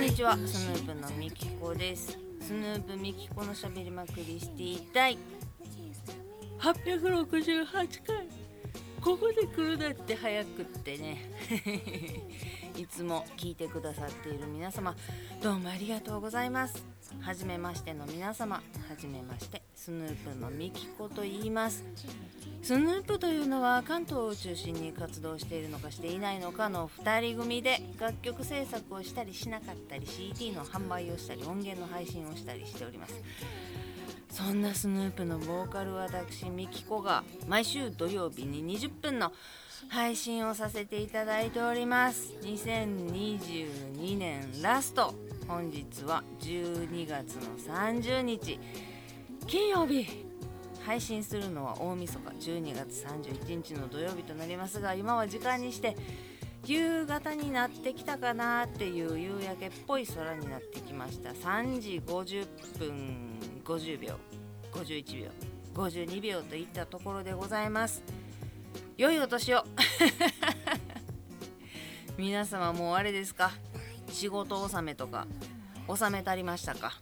んにちは、スヌープのみきこです。スヌープみきこのしゃべりまくりしていたい868回、ここで来るだって早くってねいつも聞いてくださっている皆様、どうもありがとうございます。はじめましての皆様、はじめまして、スヌープのみきこと言います。スヌープというのは関東を中心に活動しているのかしていないのかの2人組で、楽曲制作をしたりしなかったり、 CD の販売をしたり、音源の配信をしたりしております。そんなスヌープのボーカル、私みきこが毎週土曜日に20分の配信をさせていただいております。2022年ラスト、本日は12月の30日金曜日、配信するのは大晦日12月31日の土曜日となりますが、今は時間にして夕方になってきたかなっていう夕焼けっぽい空になってきました。3時50分50秒、51秒、52秒といったところでございます。良いお年を皆様、もうあれですか、仕事納めとか納めたりましたか？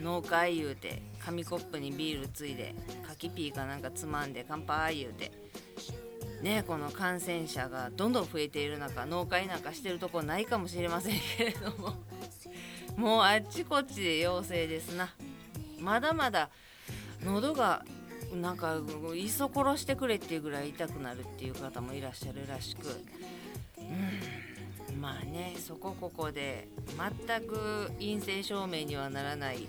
農会言うて紙コップにビールついで柿ピーかなんかつまんで乾杯言うてね、この感染者がどんどん増えている中、農会なんかしてるとこないかもしれませんけれどももうあっちこっちで陽性ですな。まだまだ喉がなんかいそ殺してくれっていうぐらい痛くなるっていう方もいらっしゃるらしく、まあね、そこここで全く陰性証明にはならない、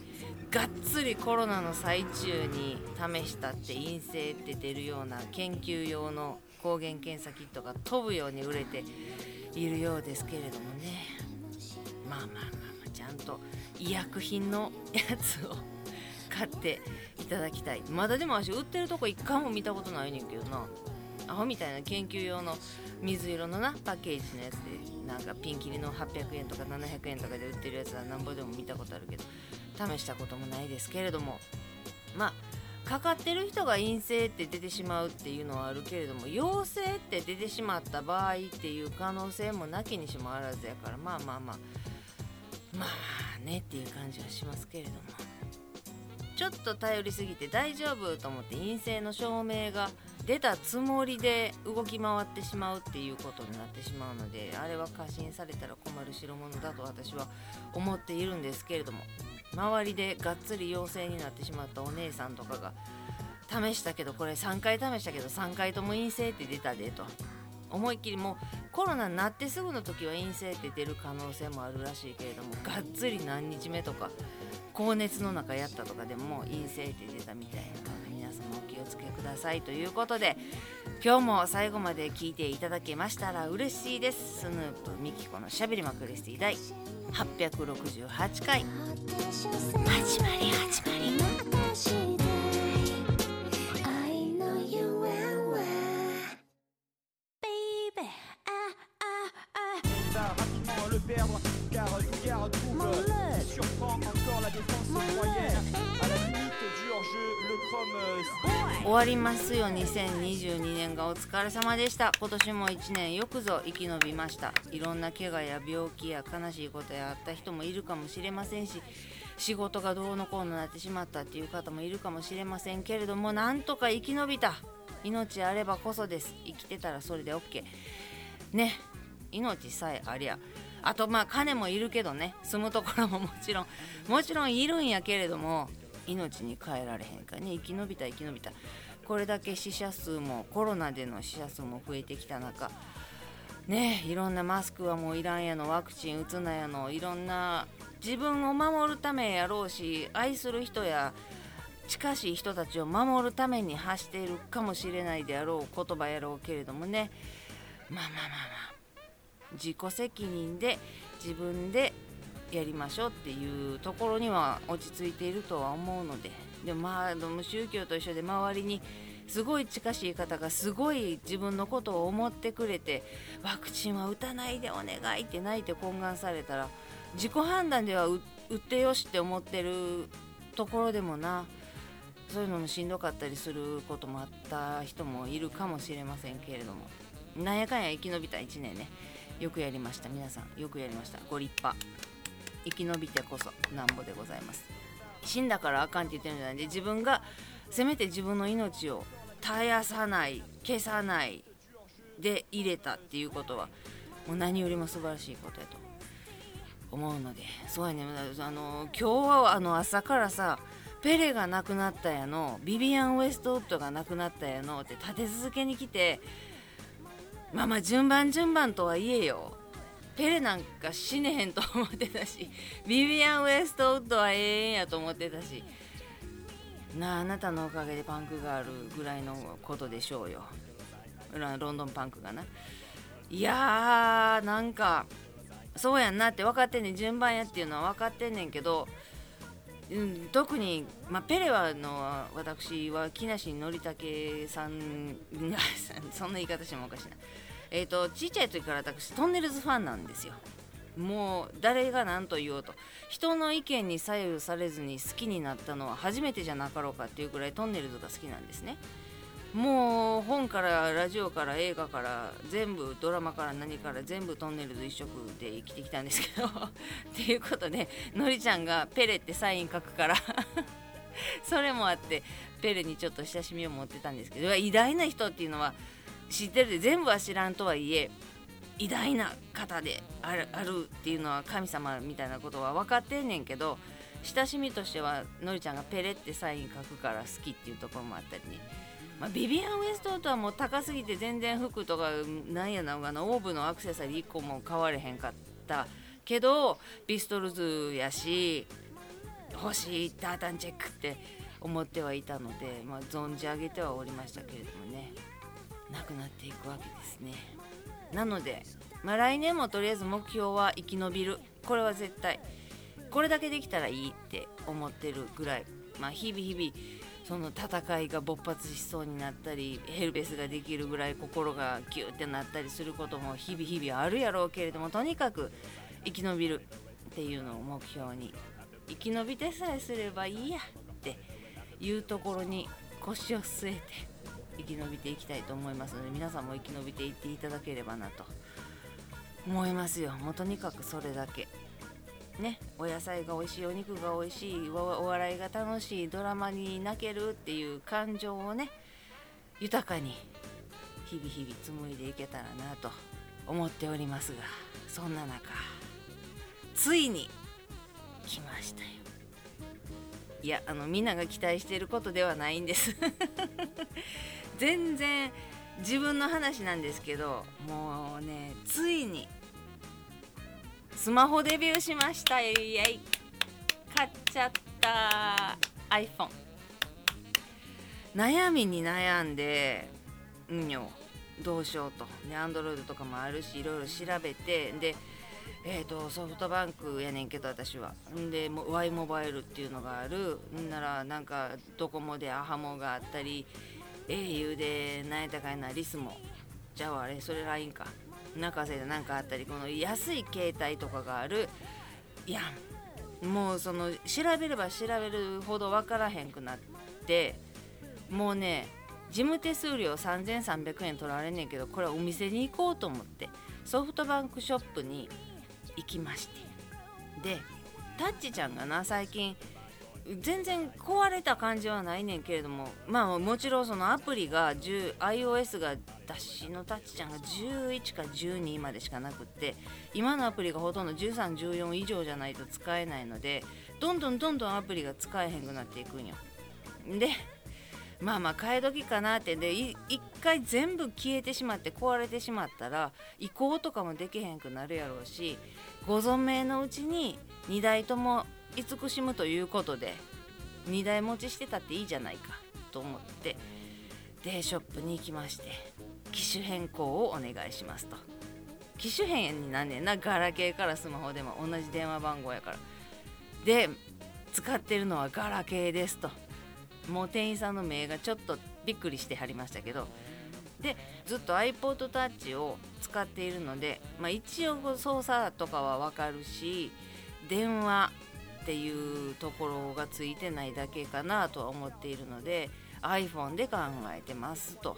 がっつりコロナの最中に試したって陰性って出るような研究用の抗原検査キットが飛ぶように売れているようですけれどもね、まあちゃんと医薬品のやつを買っていただきたい。まだでも私売ってるとこ一回も見たことないねんけどな。アホみたいな研究用の水色のなパッケージのやつで、なんかピンキリの800円とか700円とかで売ってるやつはなんぼでも見たことあるけど、試したこともないですけれども、まあかかってる人が陰性って出てしまうっていうのはあるけれども、陽性って出てしまった場合っていう可能性もなきにしもあらずやから、まあねっていう感じはしますけれども、ちょっと頼りすぎて大丈夫と思って陰性の証明が出たつもりで動き回ってしまうっていうことになってしまうので、あれは過信されたら困る代物だと私は思っているんですけれども、周りでがっつり陽性になってしまったお姉さんとかが、試したけどこれ3回試したけど3回とも陰性って出たでと、思いっきりもうコロナになってすぐの時は陰性って出る可能性もあるらしいけれども、がっつり何日目とか高熱の中やったとかでも陰性って出たみたいな、お気をつけくださいということで、今日も最後まで聞いていただけましたら嬉しいです。スヌープみきこのしゃべりまくりしていたい868回、始まり始まり。終わりますよ2022年がお疲れ様でした。今年も1年よくぞ生き延びました。いろんな怪我や病気や悲しいことやあった人もいるかもしれませんし、仕事がどうのこうのなってしまったっていう方もいるかもしれませんけれども、なんとか生き延びた。命あればこそです。生きてたらそれで OK ね、命さえありゃ、あとまあ金もいるけどね、住むところももちろんいるんやけれども、命に変えられへんからね。生き延びた。これだけ死者数もコロナでの死者数も増えてきた中ね、いろんなマスクはもういらんやの、ワクチン打つなやの、いろんな自分を守るためやろうし、愛する人や近しい人たちを守るために発しているかもしれないであろう言葉やろうけれどもね、まあ自己責任で自分でやりましょうっていうところには落ち着いているとは思うので、でもまあ宗教と一緒で、周りにすごい近しい方がすごい自分のことを思ってくれて、ワクチンは打たないでお願いって泣いて懇願されたら、自己判断では打ってよしって思ってるところでもな、そういうのもしんどかったりすることもあった人もいるかもしれませんけれども、なんやかんや生き延びた1年ね、よくやりました皆さん、よくやりました。ご立派。生き延びてこそなんぼでございます。死んだからあかんって言ってるんじゃないで、自分がせめて自分の命を絶やさない消さないで入れたっていうことはもう何よりも素晴らしいことやと思うので、そうやね、今日は朝からさ、ペレが亡くなったやの、ビビアン・ウェストウッドが亡くなったやのって立て続けに来て、まあまあ順番とはいえよ、ペレなんか死ねへんと思ってたし、ビビアン・ウェストウッドは永遠やと思ってたしな、あなたのおかげでパンクがあるぐらいのことでしょうよ、ロンドンパンクがな。いやー、なんかそうやんなって分かってんねん、順番やっていうのは分かってんねんけど、特に、まあ、ペレは私は木梨憲武さんそんな言い方してもおかしいな、小さい時から私トンネルズファンなんですよ。もう誰が何と言おうと人の意見に左右されずに好きになったのは初めてじゃなかろうかっていうくらいトンネルズが好きなんですね。もう本からラジオから映画から全部ドラマから何から全部トンネルズ一色で生きてきたんですけどっていうことで、のりちゃんがペレってサイン書くからそれもあってペレにちょっと親しみを持ってたんですけど、偉大な人っていうのは知ってるで、全部は知らんとはいえ偉大な方であるっていうのは神様みたいなことは分かってんねんけど、親しみとしてはのりちゃんがペレってサイン書くから好きっていうところもあったりね。まあ、ビビアン・ウェストウッドはもう高すぎて全然服とかなんやな、オーブのアクセサリー1個も買われへんかったけどピストルズやし欲しいタータンチェックって思ってはいたので、まあ、存じ上げてはおりましたけれどもね、なくなっていくわけですね。なので、まあ、来年もとりあえず目標は生き延びる、これは絶対これだけできたらいいって思ってるぐらい、まあ、日々その戦いが勃発しそうになったりヘルペスができるぐらい心がキューってなったりすることも日々あるやろうけれども、とにかく生き延びるっていうのを目標に、生き延びてさえすればいいやっていうところに腰を据えて生き延びていきたいと思いますので、皆さんも生き延びていっていただければなと思いますよ。もうとにかくそれだけね、お野菜が美味しい、お肉が美味しい、お笑いが楽しい、ドラマに泣けるっていう感情をね、豊かに日々紡いでいけたらなと思っておりますが、そんな中ついに来ましたよ。いや、みんなが期待していることではないんです全然自分の話なんですけど、もうね、ついにスマホデビューしました。イエイ、買っちゃった iPhone。 悩みに悩んでよ、どうしようと。で Android とかもあるしいろいろ調べて、で、ソフトバンクやねんけど私は、で Y モバイルっていうのがあるなら、なんかドコモでアハモがあったり au で何やったかいな、リスモじゃああれそれ LINE か中瀬でなんかあったり、この安い携帯とかがあるやん。もうその調べれば調べるほど分からへんくなって、もうね、事務手数料3300円取られんねんけど、これはお店に行こうと思ってソフトバンクショップに行きまして、でタッチちゃんがな、最近全然壊れた感じはないねんけれども、まあもちろんそのアプリがiOS が私のタッチちゃんが11か12までしかなくって、今のアプリがほとんど13、14以上じゃないと使えないので、どんどんアプリが使えへんくなっていくんよ。でまあ買い時かなって、で一回全部消えてしまって壊れてしまったら移行とかもできへんくなるやろうし、ご存命のうちに2台とも慈しむということで2台持ちしてたっていいじゃないかと思って、でショップに行きまして、機種変更をお願いしますと。機種変になんねんな、ガラケーからスマホでも同じ電話番号やから。で使ってるのはガラケーですと。もう店員さんの目がちょっとびっくりしてはりましたけど、でずっと iPod touch を使っているので、まあ、一応操作とかは分かるし、電話っていうところがついてないだけかなとは思っているので iPhone で考えてますと。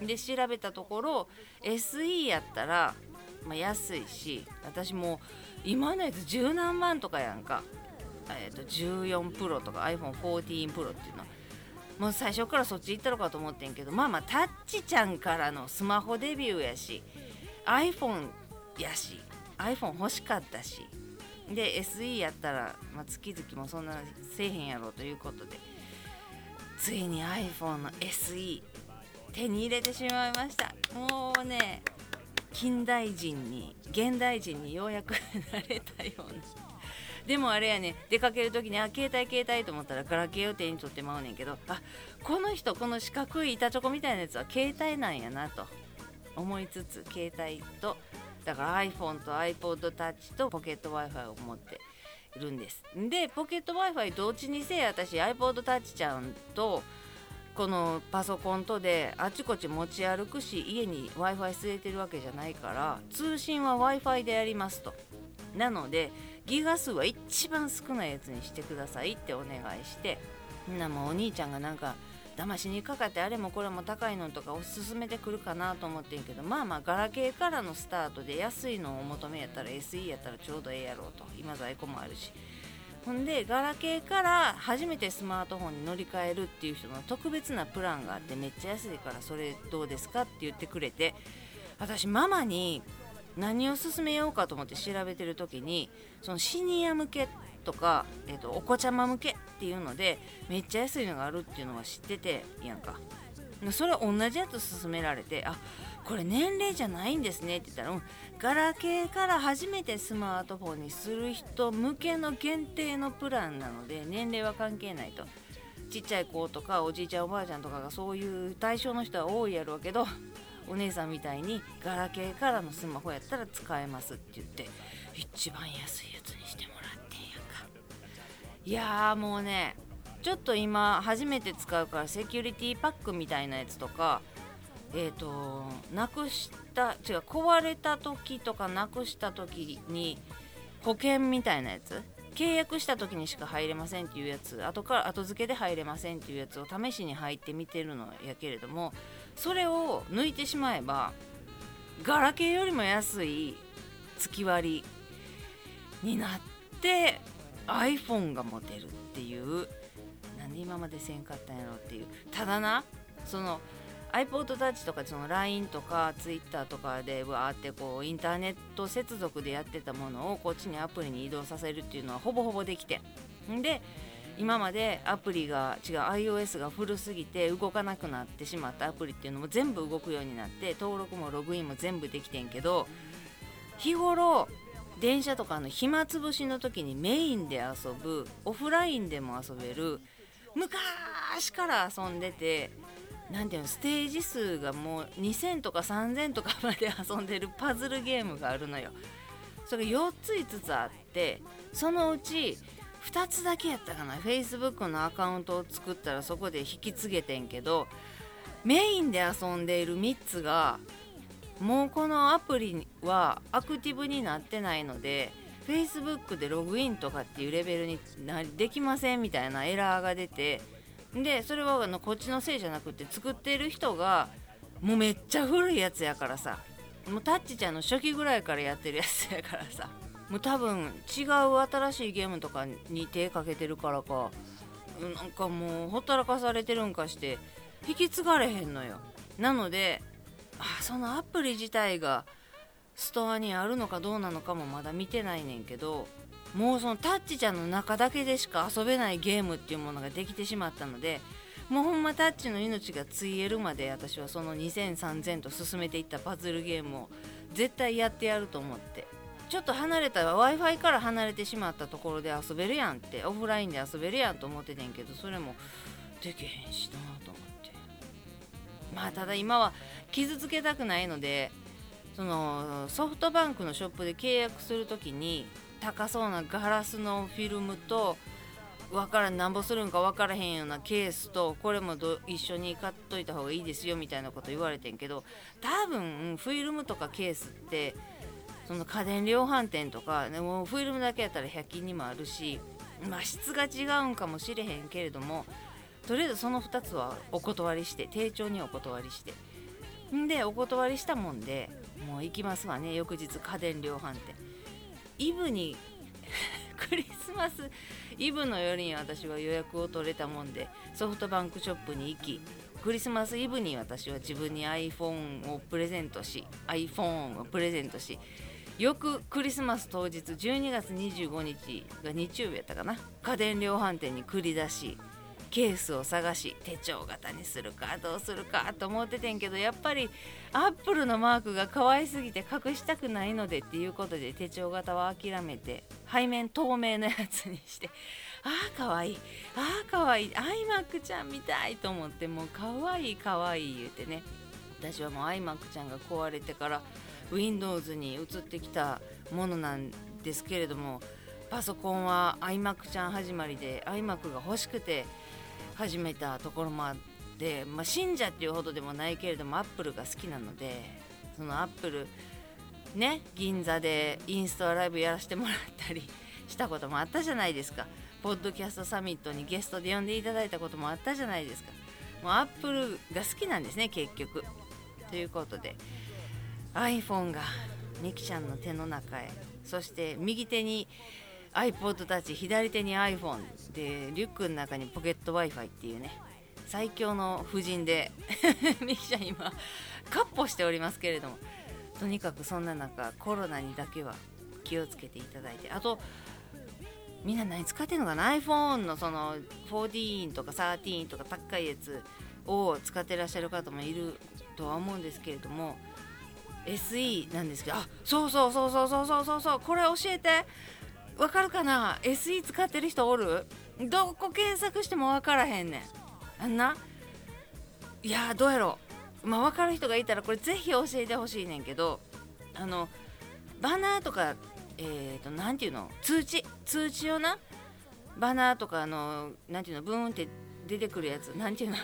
で調べたところ SE やったらまあ、安いし、私も今のやつ十何万とかやんか、14プロとか iPhone14 プロっていうのはもう最初からそっち行ったのかと思ってんけど、まあまあタッチちゃんからのスマホデビューやし iPhone やし iPhone 欲しかったしで SE やったら、まあ、月々もそんなせえへんやろうということでついに iPhone の SE 手に入れてしまいました。もうね現代人にようやくなれたような。でもあれやね、出かけるときに携帯と思ったらガラケーを手に取ってまうねんけど、あ、この人この四角い板チョコみたいなやつは携帯なんやなと思いつつ、携帯とだから iPhone と iPod touch とポケット Wi-Fi を持っているんです。でポケット Wi-Fi どっちにせえ私 iPod touch ちゃんとこのパソコンとであちこち持ち歩くし、家に Wi-Fi 据えてるわけじゃないから通信は Wi-Fi でやりますと。なのでギガ数は一番少ないやつにしてくださいってお願いして、なもうお兄ちゃんがなんか騙しにかかってあれもこれも高いのとかを勧めてくるかなと思ってんけど、まあまあガラケーからのスタートで安いのをお求めやったら SE やったらちょうどええやろうと、今在庫もあるし、ほんでガラケーから初めてスマートフォンに乗り換えるっていう人の特別なプランがあってめっちゃ安いからそれどうですかって言ってくれて、私ママに何を勧めようかと思って調べてる時にそのシニア向けとか、お子ちゃま向けっていうのでめっちゃ安いのがあるっていうのは知っててやんか、それ同じやつ勧められて、あ、これ年齢じゃないんですねって言ったら、うん、ガラケーから初めてスマートフォンにする人向けの限定のプランなので年齢は関係ないと、ちっちゃい子とかおじいちゃんおばあちゃんとかがそういう対象の人は多いやろうけど、お姉さんみたいにガラケーからのスマホやったら使えますって言って一番安いやつにしてもらってんやんか。いやーもうねちょっと今初めて使うからセキュリティパックみたいなやつとか、壊れた時とかなくした時に保険みたいなやつ、契約した時にしか入れませんっていうやつ、後付けで入れませんっていうやつを試しに入ってみてるのやけれども、それを抜いてしまえばガラケーよりも安い月割りになって iPhone が持てるっていう、なんで今までせんかったんやろっていう。ただな、その iPod touch とかその LINE とか Twitter とかでわーってこうインターネット接続でやってたものをこっちにアプリに移動させるっていうのはほぼほぼできてんで、今までiOS が古すぎて動かなくなってしまったアプリっていうのも全部動くようになって、登録もログインも全部できてんけど、日頃電車とかの暇つぶしの時にメインで遊ぶ、オフラインでも遊べる、昔から遊んでてなんていうの、ステージ数がもう2000とか3000とかまで遊んでるパズルゲームがあるのよ。それが4つ5つあって、そのうち2つだけやったかな、 Facebook のアカウントを作ったらそこで引き継げてんけど、メインで遊んでいる3つがもうこのアプリはアクティブになってないので Facebook でログインとかっていうレベルにできませんみたいなエラーが出て、でそれはこっちのせいじゃなくて作ってる人がもうめっちゃ古いやつやからさ、もうタッチちゃんの初期ぐらいからやってるやつやからさ、もう多分違う新しいゲームとかに手かけてるからかなんかもうほったらかされてるんかして引き継がれへんのよ。なのでそのアプリ自体がストアにあるのかどうなのかもまだ見てないねんけど、もうそのタッチちゃんの中だけでしか遊べないゲームっていうものができてしまったので、もうほんまタッチの命がついえるまで私はその2000、3000と進めていったパズルゲームを絶対やってやると思って、ちょっと離れた Wi-Fi から離れてしまったところで遊べるやんって、オフラインで遊べるやんと思っててんけど、それもできへんしなと思って、まあただ今は傷つけたくないので、そのソフトバンクのショップで契約するときに高そうなガラスのフィルムとなんぼするんか分からへんようなケースと、これも一緒に買っといた方がいいですよみたいなこと言われてんけど、多分フィルムとかケースってその家電量販店とかでもフィルムだけやったら100均にもあるし、まあ質が違うんかもしれへんけれども、とりあえずその2つはお断りして、丁重にお断りしてでお断りしたもんで、もう行きますわね、翌日家電量販店。イブにクリスマスイブの夜に私は予約を取れたもんで、ソフトバンクショップに行き、クリスマスイブに私は自分に iPhone をプレゼントし、翌クリスマス当日12月25日が日曜日やったかな、家電量販店に繰り出し、ケースを探し、手帳型にするかどうするかと思っててんけど、やっぱりアップルのマークが可愛すぎて隠したくないのでっていうことで、手帳型は諦めて背面透明のやつにして、あーかわいい、アイマックちゃんみたいと思って、もうかわいい言うてね、私はもうアイマックちゃんが壊れてから Windows に移ってきたものなんですけれども、パソコンはアイマックちゃん始まりで、アイマックが欲しくて始めたところもあって、信者っていうほどでもないけれどもアップルが好きなので、そのアップルね、銀座でインストアライブやらせてもらったりしたこともあったじゃないですか。ポッドキャストサミットにゲストで呼んでいただいたこともあったじゃないですか。もうアップルが好きなんですね、結局。ということで iPhone がミキちゃんの手の中へ、そして右手にiPod touch、左手に iPhone で、リュックの中にポケット Wi-Fi っていうね、最強の布陣でミキちゃん今カッポしておりますけれども、とにかくそんな中コロナにだけは気をつけていただいて、あとみんな何使ってんのかな、 iPhone のその14とか13とか高いやつを使ってらっしゃる方もいるとは思うんですけれども、 SE なんですけど、そう、これ教えて、わかるかな、 SE 使ってる人おる？どこ検索してもわからへんねん、あんな、いやどうやろう、わかる人がいたらこれぜひ教えてほしいねんけど、バナーとか、なんていうの、通知をな、バナーとかなんていうの、ブーンって出てくるやつ、なんていうの、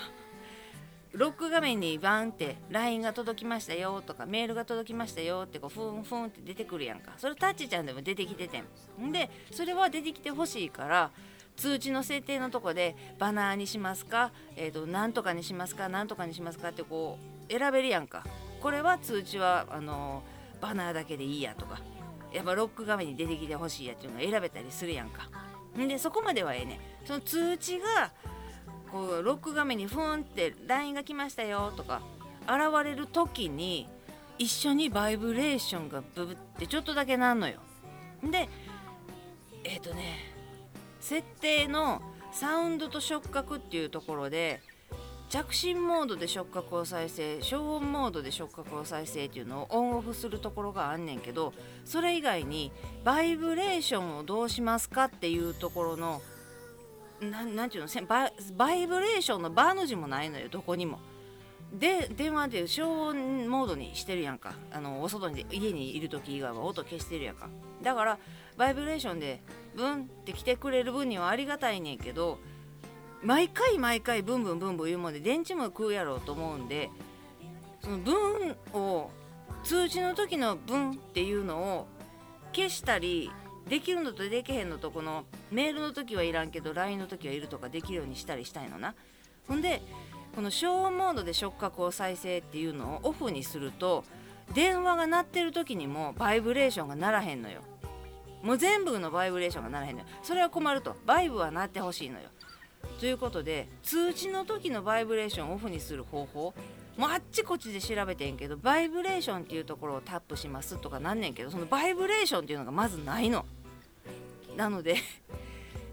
ロック画面にバーンって LINE が届きましたよとか、メールが届きましたよってこうフンフンって出てくるやんか。それタッチちゃんでも出てきててんで、それは出てきてほしいから、通知の設定のとこでバナーにしますか、なんとかにしますか、なんとかにしますかってこう選べるやんか。これは通知はバナーだけでいいやとか、やっぱロック画面に出てきてほしいやっていうのが選べたりするやんか。でそこまではええねん。その通知がこうロック画面にフンって LINE が来ましたよとか現れる時に一緒にバイブレーションがブブってちょっとだけなんのよ。で設定のサウンドと触覚っていうところで、着信モードで触覚を再生、消音モードで触覚を再生っていうのをオンオフするところがあんねんけど、それ以外にバイブレーションをどうしますかっていうところのなんていうの、バイブレーションのバーの字もないのよ、どこにも。で電話で消音モードにしてるやんか、お外に家にいる時以外は音消してるやんか。だからバイブレーションでブンって来てくれる分にはありがたいねんけど、毎回ブンブン言うもんで電池も食うやろうと思うんで、そのブンを通知の時のブンっていうのを消したりできるのとできへんのと、このメールの時はいらんけど LINE の時はいるとかできるようにしたりしたいのな。ほんでこの消音モードで触覚を再生っていうのをオフにすると、電話が鳴ってる時にもバイブレーションが鳴らへんのよ。もう全部のバイブレーションが鳴らへんのよ。それは困ると、バイブは鳴ってほしいのよ。ということで通知の時のバイブレーションをオフにする方法、もうあっちこっちで調べてんけど、バイブレーションっていうところをタップしますとかなんねんけど、そのバイブレーションっていうのがまずないの。なので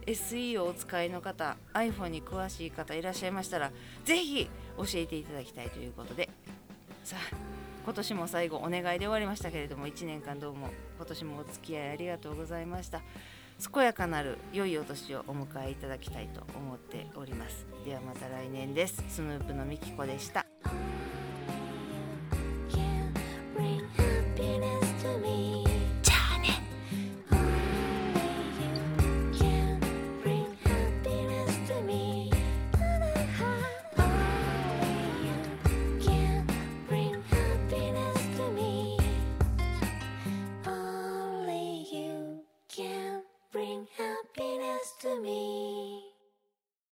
SE をお使いの方、 iPhone に詳しい方いらっしゃいましたら、ぜひ教えていただきたいということで、さあ今年も最後お願いで終わりましたけれども、1年間どうも今年もお付き合いありがとうございました。健やかなる良いお年をお迎えいただきたいと思っております。ではまた来年です。スヌープのみきこでした。